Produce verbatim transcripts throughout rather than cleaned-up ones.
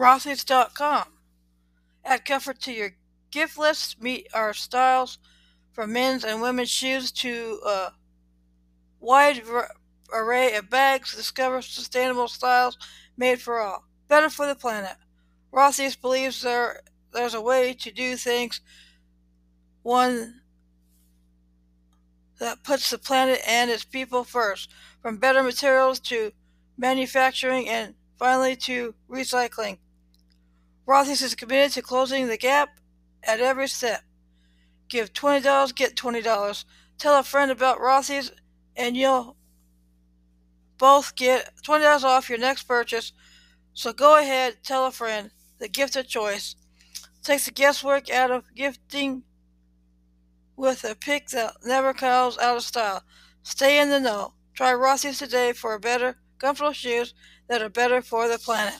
Rothy's dot com. Add comfort to your gift list. Meet our styles from men's and women's shoes to a wide array of bags. Discover sustainable styles made for all. Better for the planet. Rothy's believes there there's a way to do things, one that puts the planet and its people first, from better materials to manufacturing and finally to recycling. Rothy's is committed to closing the gap at every step. Give twenty dollars, get twenty dollars. Tell a friend about Rothy's and you'll both get twenty dollars off your next purchase. So go ahead, tell a friend. The gift of choice takes the guesswork out of gifting with a pick that never comes out of style. Stay in the know. Try Rothy's today for better, comfortable shoes that are better for the planet.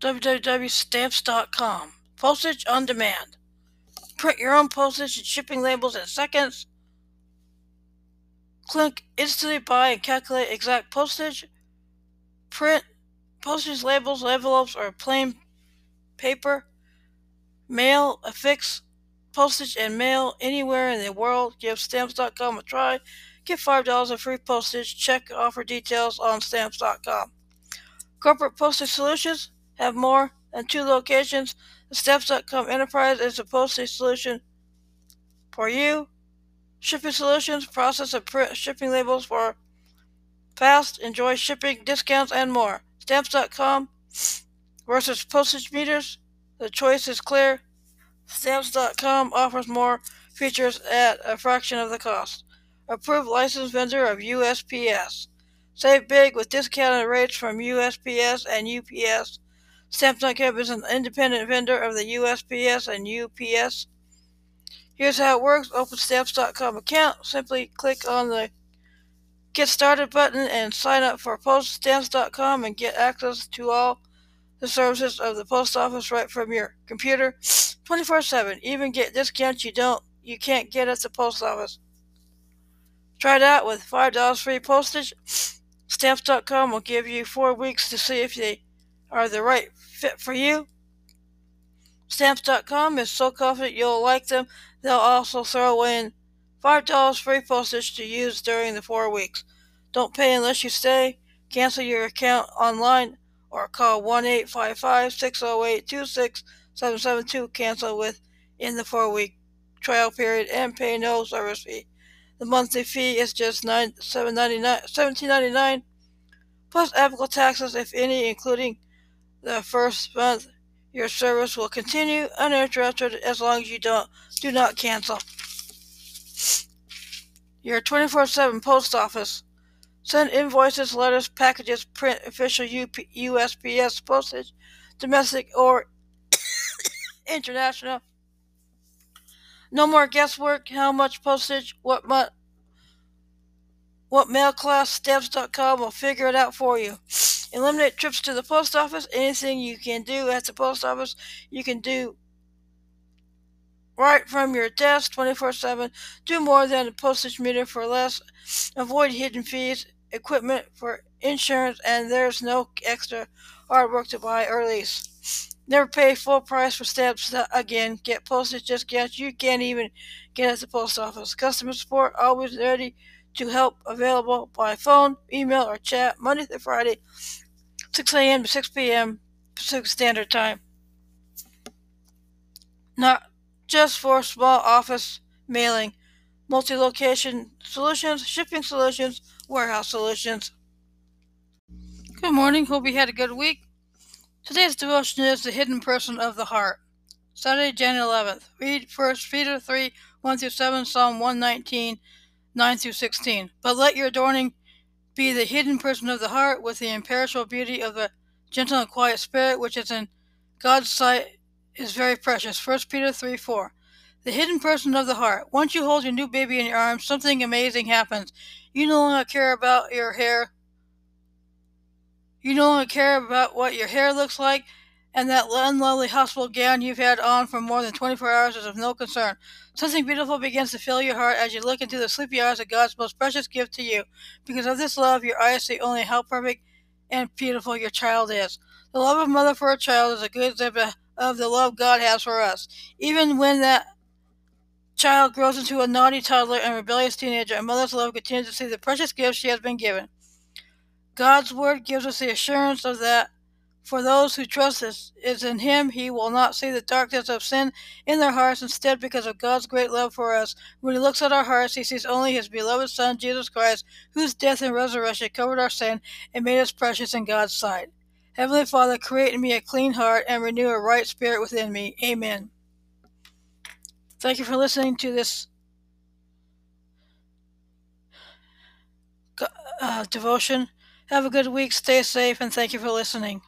w w w dot stamps dot com. Postage on demand. Print your own postage and shipping labels in seconds. Click instantly buy and calculate exact postage. Print postage labels, envelopes, or plain paper. Mail, affix postage and mail anywhere in the world. Give stamps dot com a try. Get five dollars of free postage. Check offer details on stamps dot com. Corporate Postage Solutions have more than two locations. The stamps dot com enterprise is a postage solution for you. Shipping Solutions process and print shipping labels for fast, enjoy shipping, discounts, and more. Stamps dot com versus postage meters. The choice is clear. Stamps dot com offers more features at a fraction of the cost. Approved licensed vendor of U S P S. Save big with discounted rates from U S P S and U P S. Stamps dot com is an independent vendor of the U S P S and U P S. Here's how it works. Open Stamps dot com account. Simply click on the Get Started button and sign up for Post Stamps dot com and get access to all the services of the post office right from your computer twenty-four seven. Even get discounts you don't you can't get at the post office. Try it out with five dollars free postage. Stamps dot com will give you four weeks to see if they are the right fit for you. Stamps dot com is so confident you'll like them, they'll also throw in five dollars free postage to use during the four weeks. Don't pay unless you stay. Cancel your account online or call one eight five five, six oh eight, two six seven seven to cancel within the four-week trial period and pay no service fee. The monthly fee is just seventeen ninety-nine dollars plus applicable taxes, if any, including the first month. Your service will continue uninterrupted as long as you don't do not cancel. Your twenty-four seven post office. Send invoices, letters, packages, print official U S P S postage, domestic or international. No more guesswork. How much postage? What month? What mail class? Stamps dot com will figure it out for you. Eliminate trips to the post office. Anything you can do at the post office, you can do right from your desk twenty-four seven. Do more than a postage meter for less. Avoid hidden fees, equipment for insurance, and there's no extra hard work to buy or lease. Never pay full price for stamps again. Get postage discounts you can't even get at the post office. Customer support always ready to help, available by phone, email, or chat, Monday through Friday, six a m to six p m Pacific Standard Time. Not just for small office mailing, multi-location solutions, shipping solutions, warehouse solutions. Good morning. Hope you had a good week. Today's devotion is The Hidden Person of the Heart. Saturday, January eleventh. Read First Peter three, one through seven, Psalm one nineteen, nine through sixteen. But let your adorning be the hidden person of the heart, with the imperishable beauty of the gentle and quiet spirit, which is in God's sight is very precious. First Peter three four. The hidden person of the heart. Once you hold your new baby in your arms, something amazing happens. You no longer care about your hair. You no longer care about what your hair looks like and that unlovely hospital gown you've had on for more than twenty-four hours is of no concern. Something beautiful begins to fill your heart as you look into the sleepy eyes of God's most precious gift to you. Because of this love, your eyes see only how perfect and beautiful your child is. The love of mother for a child is a good example of the love God has for us. Even when that child grows into a naughty toddler and rebellious teenager, a mother's love continues to see the precious gift she has been given. God's word gives us the assurance of that. For those who trust is, is in him, he will not see the darkness of sin in their hearts. Instead, because of God's great love for us, when he looks at our hearts, he sees only his beloved Son, Jesus Christ, whose death and resurrection covered our sin and made us precious in God's sight. Heavenly Father, create in me a clean heart and renew a right spirit within me. Amen. Thank you for listening to this uh, devotion. Have a good week, stay safe, and thank you for listening.